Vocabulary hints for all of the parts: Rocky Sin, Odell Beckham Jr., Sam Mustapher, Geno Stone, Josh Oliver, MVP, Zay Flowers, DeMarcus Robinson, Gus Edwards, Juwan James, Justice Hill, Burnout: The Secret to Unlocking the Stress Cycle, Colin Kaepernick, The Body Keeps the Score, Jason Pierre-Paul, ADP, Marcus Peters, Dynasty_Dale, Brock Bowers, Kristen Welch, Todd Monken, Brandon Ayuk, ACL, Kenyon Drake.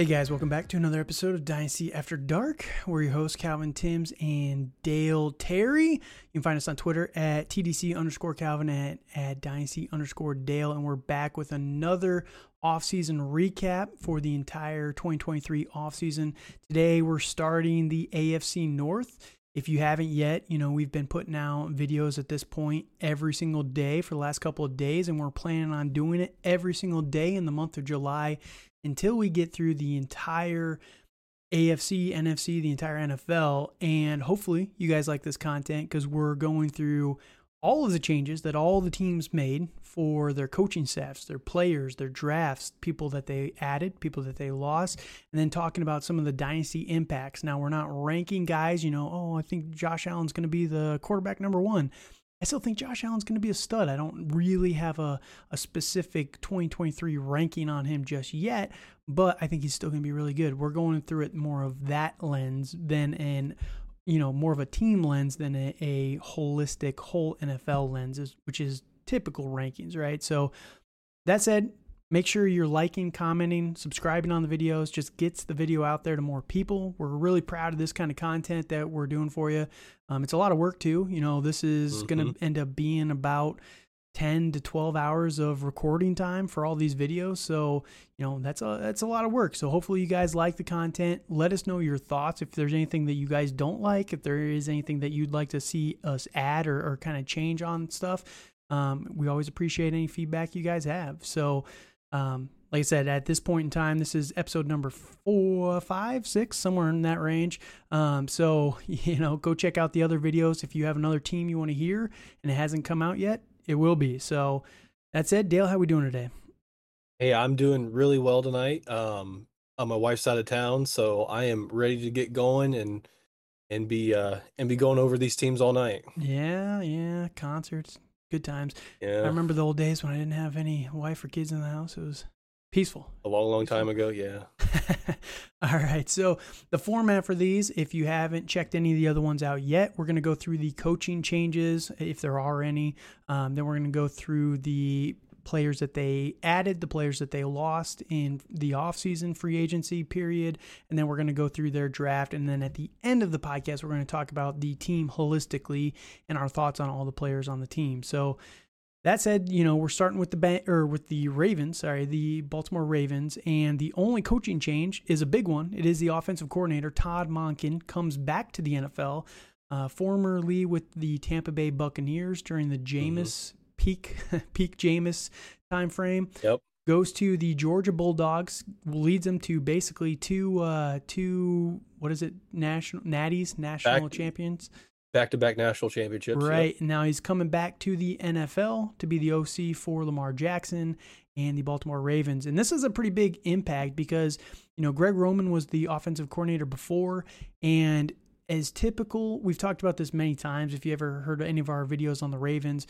Hey guys, welcome back to another episode of Dynasty After Dark. We're your hosts, Calvin Timms and Dale Terry. You can find us on Twitter at TDC_Calvin and at Dynasty_Dale. And we're back with another offseason recap for the entire 2023 offseason. Today, we're starting the AFC North. If you haven't yet, you know, we've been putting out videos at this point every single day for the last couple of days, and we're planning on doing it every single day in the month of July until we get through the entire AFC, NFC, the entire NFL. And hopefully you guys like this content because we're going through all of the changes that all the teams made for their coaching staffs, their players, their drafts, people that they added, people that they lost, and then talking about some of the dynasty impacts. Now, we're not ranking guys, you know, oh, I think Josh Allen's going to be the quarterback number one. I still think Josh Allen's going to be a stud. I don't really have a specific 2023 ranking on him just yet, but I think he's still going to be really good. We're going through it more of that lens than an more of a team lens than a holistic whole NFL lens, which is typical rankings, right? So that said, make sure you're liking, commenting, subscribing on the videos. Just gets the video out there to more people. We're really proud of this kind of content that we're doing for you. It's a lot of work too. You know, this is going to end up being about 10 to 12 hours of recording time for all these videos. So, you know, that's a lot of work. So hopefully you guys like the content. Let us know your thoughts. If there's anything that you guys don't like, if there is anything that you'd like to see us add or kind of change on stuff, we always appreciate any feedback you guys have. So, like I said, at this point in time, this is episode number 4, 5, 6, somewhere in that range. So, you know, go check out the other videos. If you have another team you want to hear and it hasn't come out yet, it will be. So that's it. Dale, how we doing today? Hey, I'm doing really well tonight. On my wife's side of town, so I am ready to get going and be going over these teams all night. Yeah. Concerts, good times. Yeah. I remember the old days when I didn't have any wife or kids in the house. It was peaceful. A long time ago, yeah. All right, so the format for these, if you haven't checked any of the other ones out yet, we're going to go through the coaching changes, if there are any. Then we're going to go through the players that they added, the players that they lost in the offseason free agency period, and then we're going to go through their draft. And then at the end of the podcast, we're going to talk about the team holistically and our thoughts on all the players on the team. So, that said, you know, we're starting with the Baltimore Ravens, and the only coaching change is a big one. It is the offensive coordinator, Todd Monken, comes back to the NFL, formerly with the Tampa Bay Buccaneers during the Jameis peak Jameis time frame. Yep. Goes to the Georgia Bulldogs, leads them to basically two national champions. Back-to-back national championships. Right. Yep. Now he's coming back to the NFL to be the OC for Lamar Jackson and the Baltimore Ravens. And this is a pretty big impact because, you know, Greg Roman was the offensive coordinator before. And as typical, we've talked about this many times. If you ever heard any of our videos on the Ravens,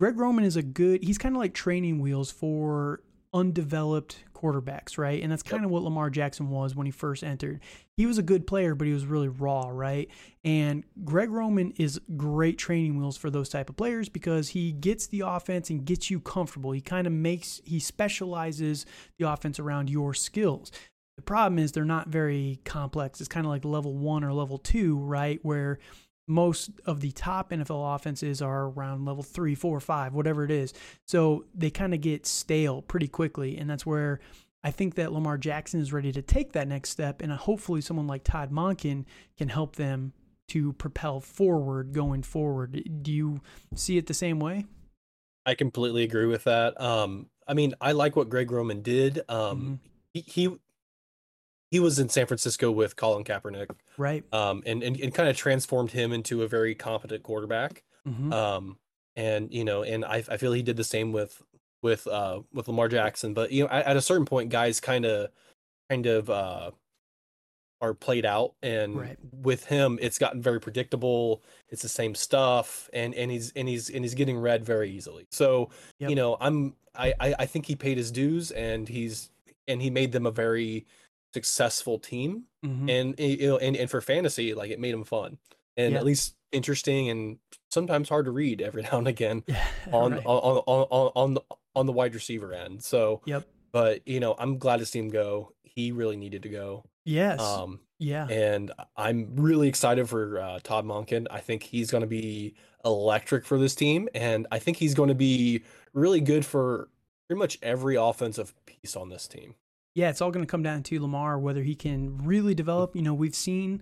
Greg Roman is he's kind of like training wheels for undeveloped quarterbacks, right? And that's kind of what Lamar Jackson was when he first entered. He was a good player, but he was really raw, right? And Greg Roman is great training wheels for those type of players because he gets the offense and gets you comfortable. He specializes the offense around your skills. The problem is they're not very complex. It's kind of like level 1 or level 2, right? Where most of the top NFL offenses are around level 3, 4, 5, whatever it is. So they kind of get stale pretty quickly. And that's where I think that Lamar Jackson is ready to take that next step. And hopefully someone like Todd Monken can help them to propel forward going forward. Do you see it the same way? I completely agree with that. I mean, I like what Greg Roman did. He was in San Francisco with Colin Kaepernick, right? And kind of transformed him into a very competent quarterback. And I feel he did the same with Lamar Jackson. But you know, at a certain point, guys kind of are played out, and right. With him, it's gotten very predictable. It's the same stuff, and he's getting read very easily. So yep. You know, I think he paid his dues, and he made them a very successful team, and for fantasy, like, it made them fun and at least interesting, and sometimes hard to read every now and again on the wide receiver end. So, but you know, I'm glad to see him go. he really needed to go. Yes. And I'm really excited for Todd Monken. I think he's going to be electric for this team, and I think he's going to be really good for pretty much every offensive piece on this team. Yeah, it's all going to come down to Lamar, whether he can really develop. You know, we've seen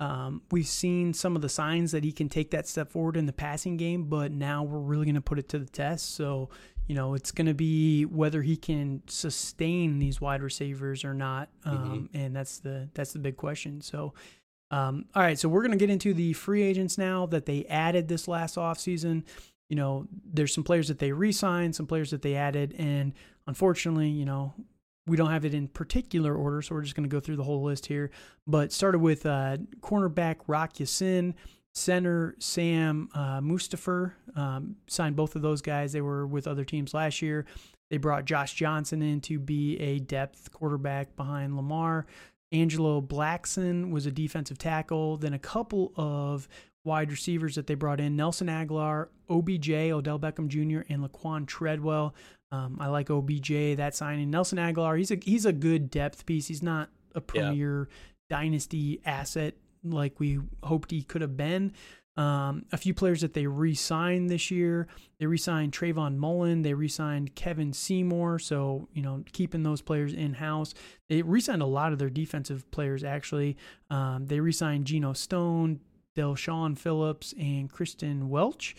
some of the signs that he can take that step forward in the passing game, but now we're really going to put it to the test. So, you know, it's going to be whether he can sustain these wide receivers or not, and that's the big question. So, all right, so we're going to get into the free agents now that they added this last offseason. You know, there's some players that they re-signed, some players that they added, and unfortunately, you know, we don't have it in particular order, so we're just going to go through the whole list here. But started with cornerback Rocky Sin, center Sam Mustapher, signed both of those guys. They were with other teams last year. They brought Josh Johnson in to be a depth quarterback behind Lamar. Angelo Blackson was a defensive tackle. Then a couple of wide receivers that they brought in, Nelson Agholor, OBJ, Odell Beckham Jr., and Laquan Treadwell. I like OBJ, that signing. Nelson Agholor, he's a good depth piece. He's not a premier dynasty asset like we hoped he could have been. A few players that they re-signed this year. They re-signed Trayvon Mullen. They re-signed Kevin Seymour. So, you know, keeping those players in-house. They re-signed a lot of their defensive players, actually. They re-signed Geno Stone, Delshawn Phillips, and Kristen Welch.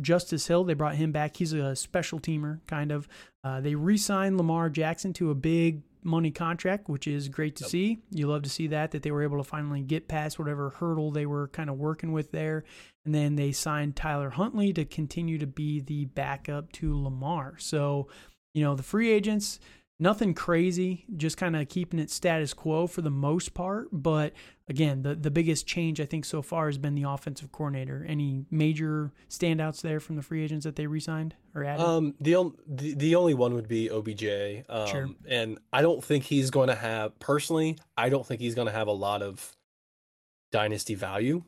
Justice Hill, they brought him back. He's a special teamer, kind of. They re-signed Lamar Jackson to a big money contract, which is great to see. You love to see that they were able to finally get past whatever hurdle they were kind of working with there. And then they signed Tyler Huntley to continue to be the backup to Lamar. So, you know, the free agents, nothing crazy, just kind of keeping it status quo for the most part. But again, the biggest change I think so far has been the offensive coordinator. Any major standouts there from the free agents that they re-signed or added? The only one would be OBJ. Sure. And I don't think he's going to have, personally, I don't think he's going to have a lot of dynasty value.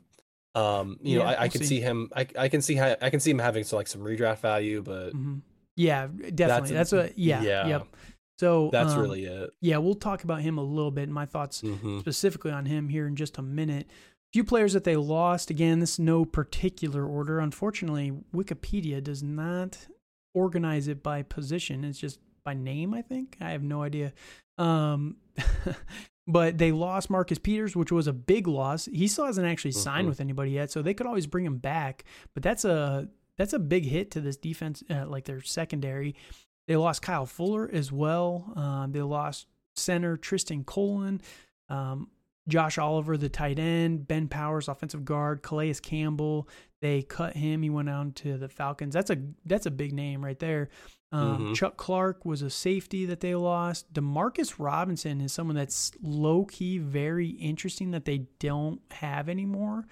You know, I can see him. I can see him having some redraft value, but yeah, definitely. That's So that's really it. Yeah, we'll talk about him a little bit, my thoughts specifically on him here in just a minute. A few players that they lost. Again, this is no particular order. Unfortunately, Wikipedia does not organize it by position. It's just by name, I think. I have no idea. But they lost Marcus Peters, which was a big loss. He still hasn't actually signed with anybody yet, so they could always bring him back. But that's a big hit to this defense, their secondary. They lost Kyle Fuller as well. They lost center Tristan Colon, Josh Oliver, the tight end, Ben Powers, offensive guard, Calais Campbell. They cut him. He went on to the Falcons. That's a big name right there. Chuck Clark was a safety that they lost. DeMarcus Robinson is someone that's low-key very interesting that they don't have anymore,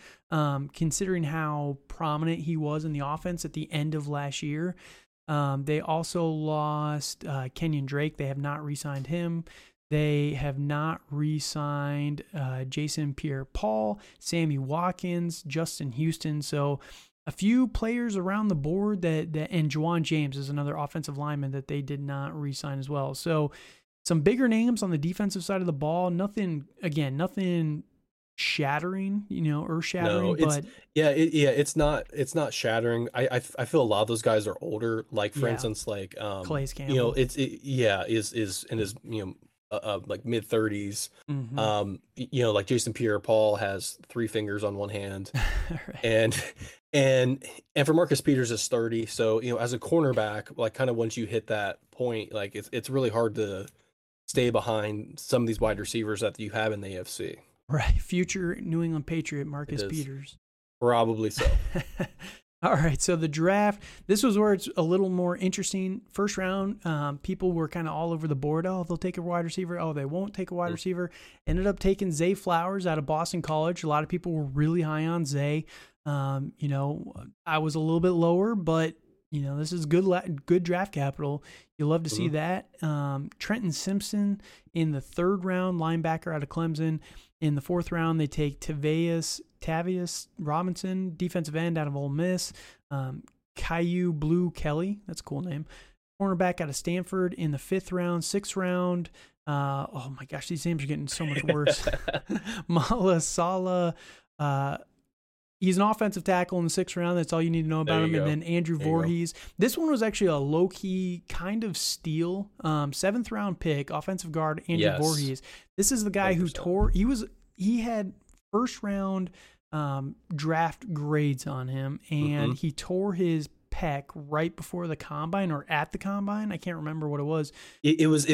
considering how prominent he was in the offense at the end of last year. They also lost Kenyon Drake. They have not re-signed him. They have not re-signed Jason Pierre-Paul, Sammy Watkins, Justin Houston. So a few players around the board that and Juwan James is another offensive lineman that they did not re-sign as well. So some bigger names on the defensive side of the ball. Nothing shattering, earth-shattering. It's not shattering. I feel a lot of those guys are older. Instance, Calais Campbell. Is in his mid 30s. Jason Pierre-Paul has three fingers on one hand, right. and for Marcus Peters is 30. So as a cornerback, kind of once you hit that point, it's really hard to stay behind some of these wide receivers that you have in the AFC. Right. Future New England Patriot Marcus Peters. Probably so. All right. So the draft, this was where it's a little more interesting. First round, people were kind of all over the board. Oh, they'll take a wide receiver. Oh, they won't take a wide receiver. Ended up taking Zay Flowers out of Boston College. A lot of people were really high on Zay. I was a little bit lower, but this is good draft capital. You love to see that. Trenton Simpson in the third round, linebacker out of Clemson. In the fourth round, they take Tavius Robinson, defensive end out of Ole Miss. Caillou Blue Kelly, that's a cool name. cornerback out of Stanford in the 5th round, 6th round. Oh my gosh, these names are getting so much worse. Mala Sala. He's an offensive tackle in the 6th round. That's all you need to know about him. Go. And then Andrew Voorhees. This one was actually a low-key kind of steal. 7th round pick, offensive guard, Andrew Voorhees. This is the guy 100%. Who tore. He had 1st round draft grades on him, and he tore his pec right before the combine or at the combine. I can't remember what it was. It was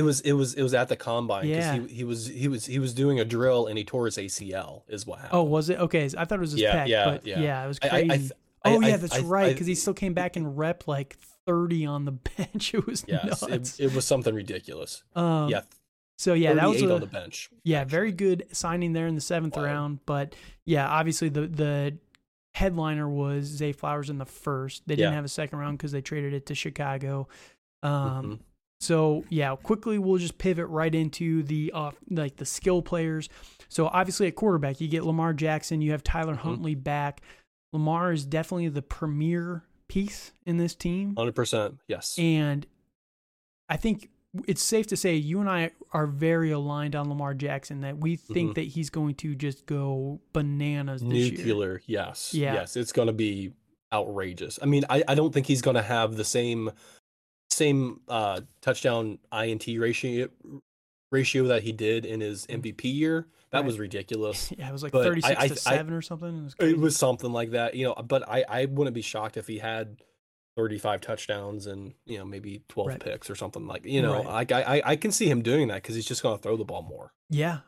at the combine because he was doing a drill and he tore his ACL is what happened. Oh, was it? Okay. I thought it was his pec, but it was crazy. That's right. Because he still came back and rep like 30 on the bench. It was nuts. It was something ridiculous. So that was on the bench. Very good signing there in the 7th round. But obviously the headliner was Zay Flowers in the 1st. They didn't have a 2nd round because they traded it to Chicago. So quickly we'll just pivot right into the the skill players. So obviously at quarterback you get Lamar Jackson. You have Tyler Huntley back. Lamar is definitely the premier piece in this team. 100%. Yes. And I think it's safe to say you and I are very aligned on Lamar Jackson, that we think that he's going to just go bananas this year. Yes. It's going to be outrageous. I mean, I don't think he's going to have the same touchdown INT ratio that he did in his MVP year. That was ridiculous. It was like 36 to 7 or something. It was something like that, but I wouldn't be shocked if he had 35 touchdowns and maybe 12 picks or something like I can see him doing that because he's just going to throw the ball more.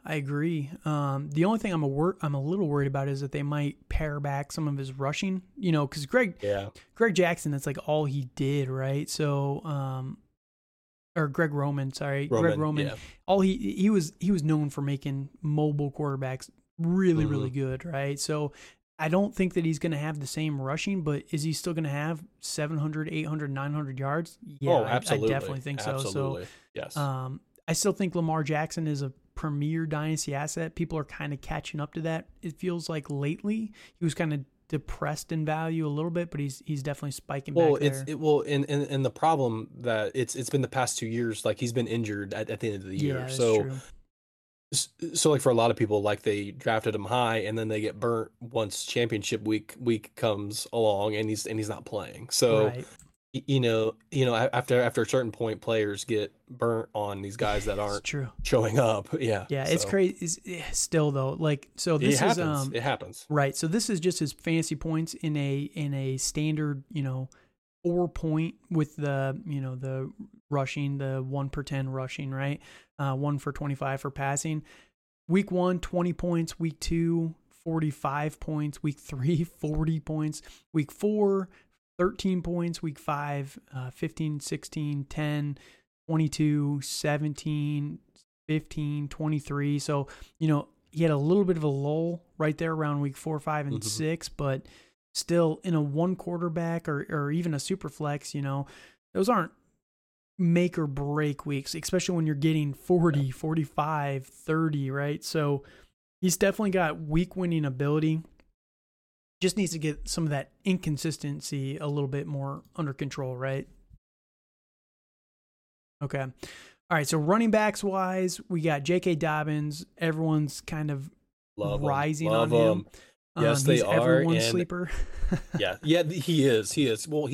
I agree. The only thing I'm a little worried about is that they might pare back some of his rushing, because Greg Jackson, that's like all he did, right? So or Greg Roman, all he was known for making mobile quarterbacks really really good, right? So I don't think that he's going to have the same rushing, but is he still going to have 700, 800, 900 yards? Yeah, absolutely. I definitely think so. Yes. I still think Lamar Jackson is a premier dynasty asset. People are kind of catching up to that. It feels like lately he was kind of depressed in value a little bit, but he's definitely spiking back there. And the problem that it's been the past 2 years, like he's been injured at the end of the year. Yeah, so true. So like for a lot of people, like they drafted him high and then they get burnt once championship week comes along and he's not playing. So, after a certain point, players get burnt on these guys that aren't showing up. Yeah. It's crazy. It's still though. Like, so this is, it happens. Right. So this is just his fantasy points in a standard, 4 point with the, the rushing, the 1 for 10 rushing, right? 1 for 25 for passing. Week 1, 20 points. Week 2, 45 points. Week 3, 40 points. Week 4, 13 points. Week 5, 15, 16, 10, 22, 17, 15, 23. So, he had a little bit of a lull right there around week 4, 5, and 6, but still in a one quarterback or even a super flex, those aren't make or break weeks, especially when you're getting 40, 45, 30, right? So he's definitely got week winning ability. Just needs to get some of that inconsistency a little bit more under control, right? Okay. All right. So running backs wise, we got JK Dobbins. Everyone's kind of rising on him. Yes, they are. Everyone's sleeper. He is. Well,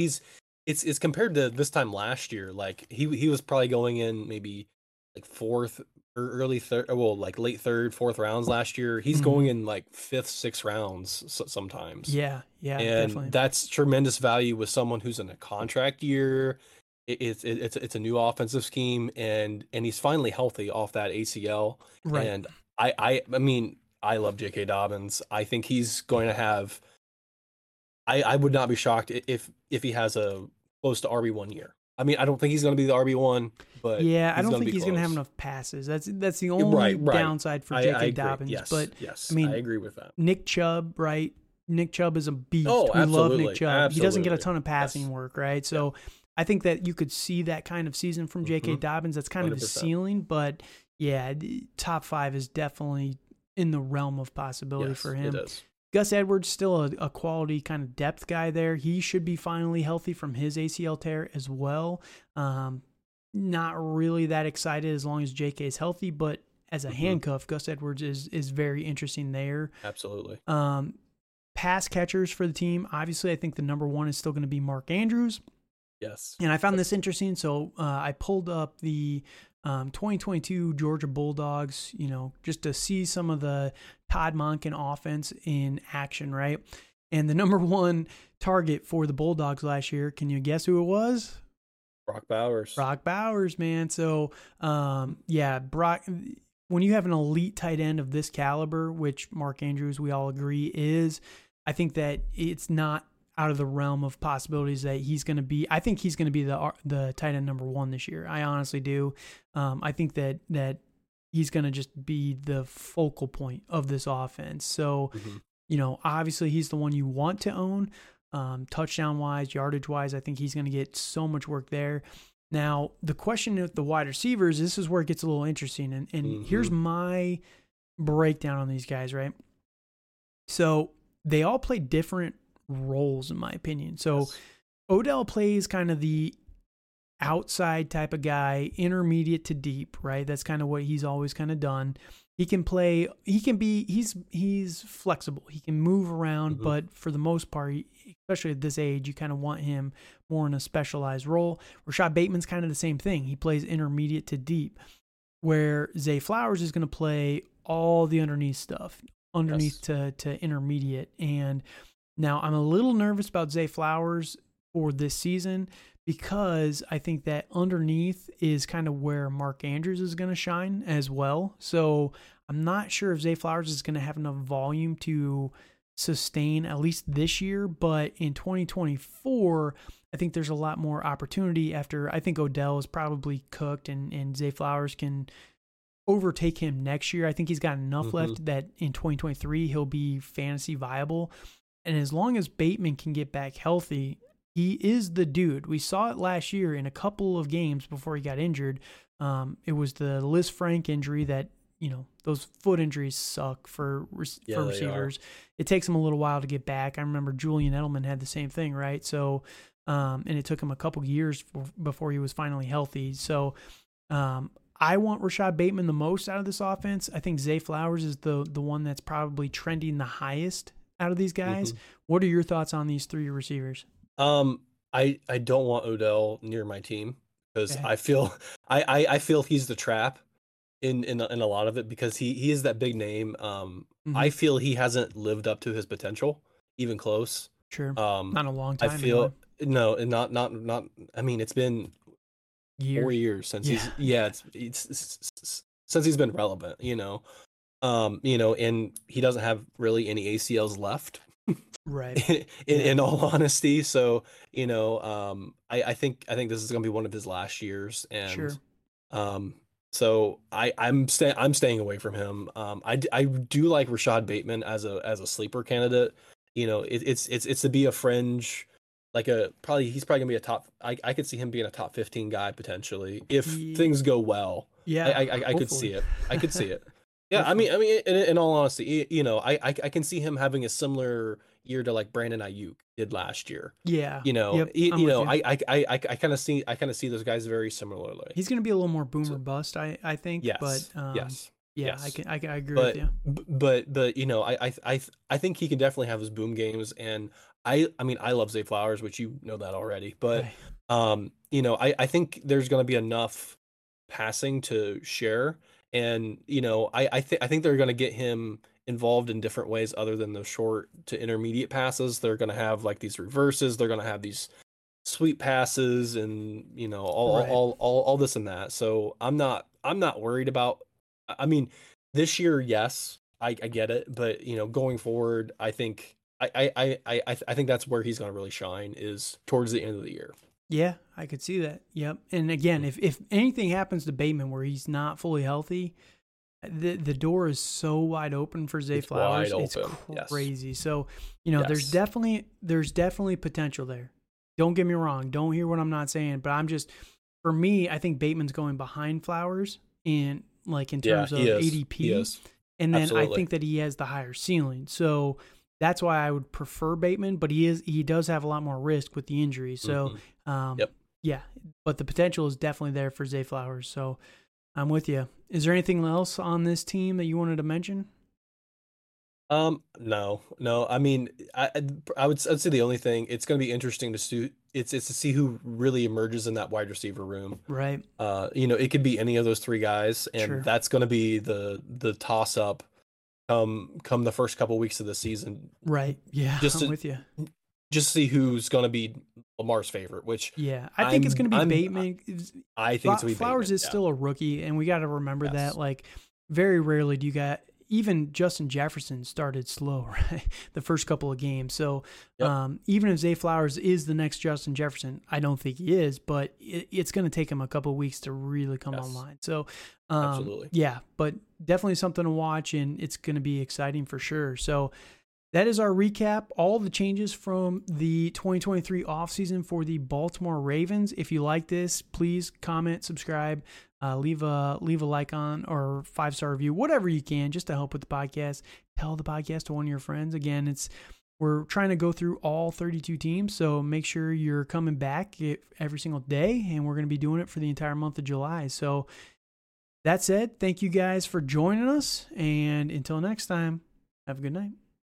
it's compared to this time last year. Like he was probably going in maybe like 4th or early 3rd. Well, like late 3rd, 4th rounds last year. He's going in like 5th, 6th rounds sometimes. Yeah, and definitely. That's tremendous value with someone who's in a contract year. It's a new offensive scheme, and he's finally healthy off that ACL. Right. And I mean, I love J.K. Dobbins. I think he's going to have. I would not be shocked if he has a close to RB1 year. I mean, I don't think he's going to be the RB1, but I don't think he's going to have enough passes. That's the only downside for J.K. Dobbins. Yes, I mean, I agree with that. Nick Chubb, right? Nick Chubb is a beast. Oh, we love Nick Chubb. He doesn't get a ton of passing work, right? So I think that you could see that kind of season from J.K. Dobbins. That's kind 100%. Of his ceiling, but top 5 is definitely in the realm of possibility for him. It is. Gus Edwards, still a quality kind of depth guy there. He should be finally healthy from his ACL tear as well. Not really that excited as long as JK is healthy, but as a handcuff, Gus Edwards is very interesting there. Absolutely. Pass catchers for the team. Obviously, I think the number one is still going to be Mark Andrews. Yes. And I found this interesting. So I pulled up the 2022 Georgia Bulldogs, you know, just to see some of the Todd Monken offense in action, right? And the number one target for the Bulldogs last year, can you guess who it was? Brock Bowers. Brock Bowers, man. So, yeah, Brock, when you have an elite tight end of this caliber, which Mark Andrews, we all agree is, I think that it's not out of the realm of possibilities that he's going to be. I think he's going to be the tight end number one this year. I honestly do. I think that he's going to just be the focal point of this offense. So, you know, obviously he's the one you want to own. Touchdown-wise, yardage-wise, I think he's going to get so much work there. Now, the question with the wide receivers, this is where it gets a little interesting. And here's my breakdown on these guys, right? So they all play different roles, in my opinion. So Odell plays kind of the outside type of guy, intermediate to deep, right? That's kind of what he's always kind of done. He can play, he's flexible. He can move around, but for the most part, especially at this age, you kind of want him more in a specialized role. Rashad Bateman's kind of the same thing. He plays intermediate to deep, where Zay Flowers is going to play all the underneath stuff, underneath to intermediate. And now, I'm a little nervous about Zay Flowers for this season because I think that underneath is kind of where Mark Andrews is going to shine as well. So I'm not sure if Zay Flowers is going to have enough volume to sustain at least this year. But in 2024, I think there's a lot more opportunity after I think Odell is probably cooked and Zay Flowers can overtake him next year. I think he's got enough left that in 2023, he'll be fantasy viable. And as long as Bateman can get back healthy, he is the dude. We saw it last year in a couple of games before he got injured. It was the Liz Frank injury that, you know, those foot injuries suck for receivers. It takes them a little while to get back. I remember Julian Edelman had the same thing, right? So, and it took him a couple years before he was finally healthy. So, I want Rashad Bateman the most out of this offense. I think Zay Flowers is the one that's probably trending the highest out of these guys. What are your thoughts on these three receivers? I don't want Odell near my team because I feel he's the trap in a lot of it because he is that big name. I feel he hasn't lived up to his potential, even close. Sure. Not a long time. I feel anymore. No, not. I mean, it's been 4 years since it's since he's been relevant. You know. And he doesn't have really any ACLs left, right? In all honesty, so I think this is going to be one of his last years, and so I'm staying away from him. I do like Rashad Bateman as a sleeper candidate. You know, it's to be a fringe, like he's probably gonna be a top. I could see him being a top 15 guy potentially if things go well. Yeah, I could see it. Yeah, I mean, in all honesty, you know, I can see him having a similar year to like Brandon Ayuk did last year. Yeah, you know, I kind of see those guys very similarly. He's going to be a little more boom or bust, I think. Yes, but yes. I agree with you. But you know, I think he can definitely have his boom games, and I mean, I love Zay Flowers, which you know that already. But you know, I think there's going to be enough passing to share. And, you know, I think they're going to get him involved in different ways other than those short to intermediate passes. They're going to have like these reverses. They're going to have these sweep passes and, you know, all this and that. So I'm not worried about, I mean, this year, yes, I get it. But, you know, going forward, I think that's where he's going to really shine is towards the end of the year. Yeah, I could see that. Yep. And again, if anything happens to Bateman where he's not fully healthy, the door is so wide open for Zay Flowers. It's crazy. Yes. So, you know, there's definitely potential there. Don't get me wrong. Don't hear what I'm not saying, but for me, I think Bateman's going behind Flowers in terms of ADP. And then absolutely. I think that he has the higher ceiling. So That's why I would prefer Bateman, but he does have a lot more risk with the injury. So, yeah, but the potential is definitely there for Zay Flowers. So I'm with you. Is there anything else on this team that you wanted to mention? No. I mean, I would say the only thing, it's going to be interesting to see. It's to see who really emerges in that wide receiver room. Right. It could be any of those three guys, and that's going to be the toss up come the first couple weeks of the season. Right. Yeah. Just see who's going to be Lamar's favorite, which I think it's going to be Bateman. I think it's going to be Flowers is still a rookie, and we got to remember that. Like, very rarely do you got. Even Justin Jefferson started slow, right? The first couple of games. So even if Zay Flowers is the next Justin Jefferson, I don't think he is, but it's going to take him a couple of weeks to really come online. So absolutely. Yeah, but definitely something to watch, and it's going to be exciting for sure. So that is our recap, all the changes from the 2023 offseason for the Baltimore Ravens. If you like this, please comment, subscribe, leave a like on or 5-star review, whatever you can, just to help with the podcast. Tell the podcast to one of your friends. Again, we're trying to go through all 32 teams, so make sure you're coming back every single day, and we're going to be doing it for the entire month of July. So that said, thank you guys for joining us, and until next time, have a good night.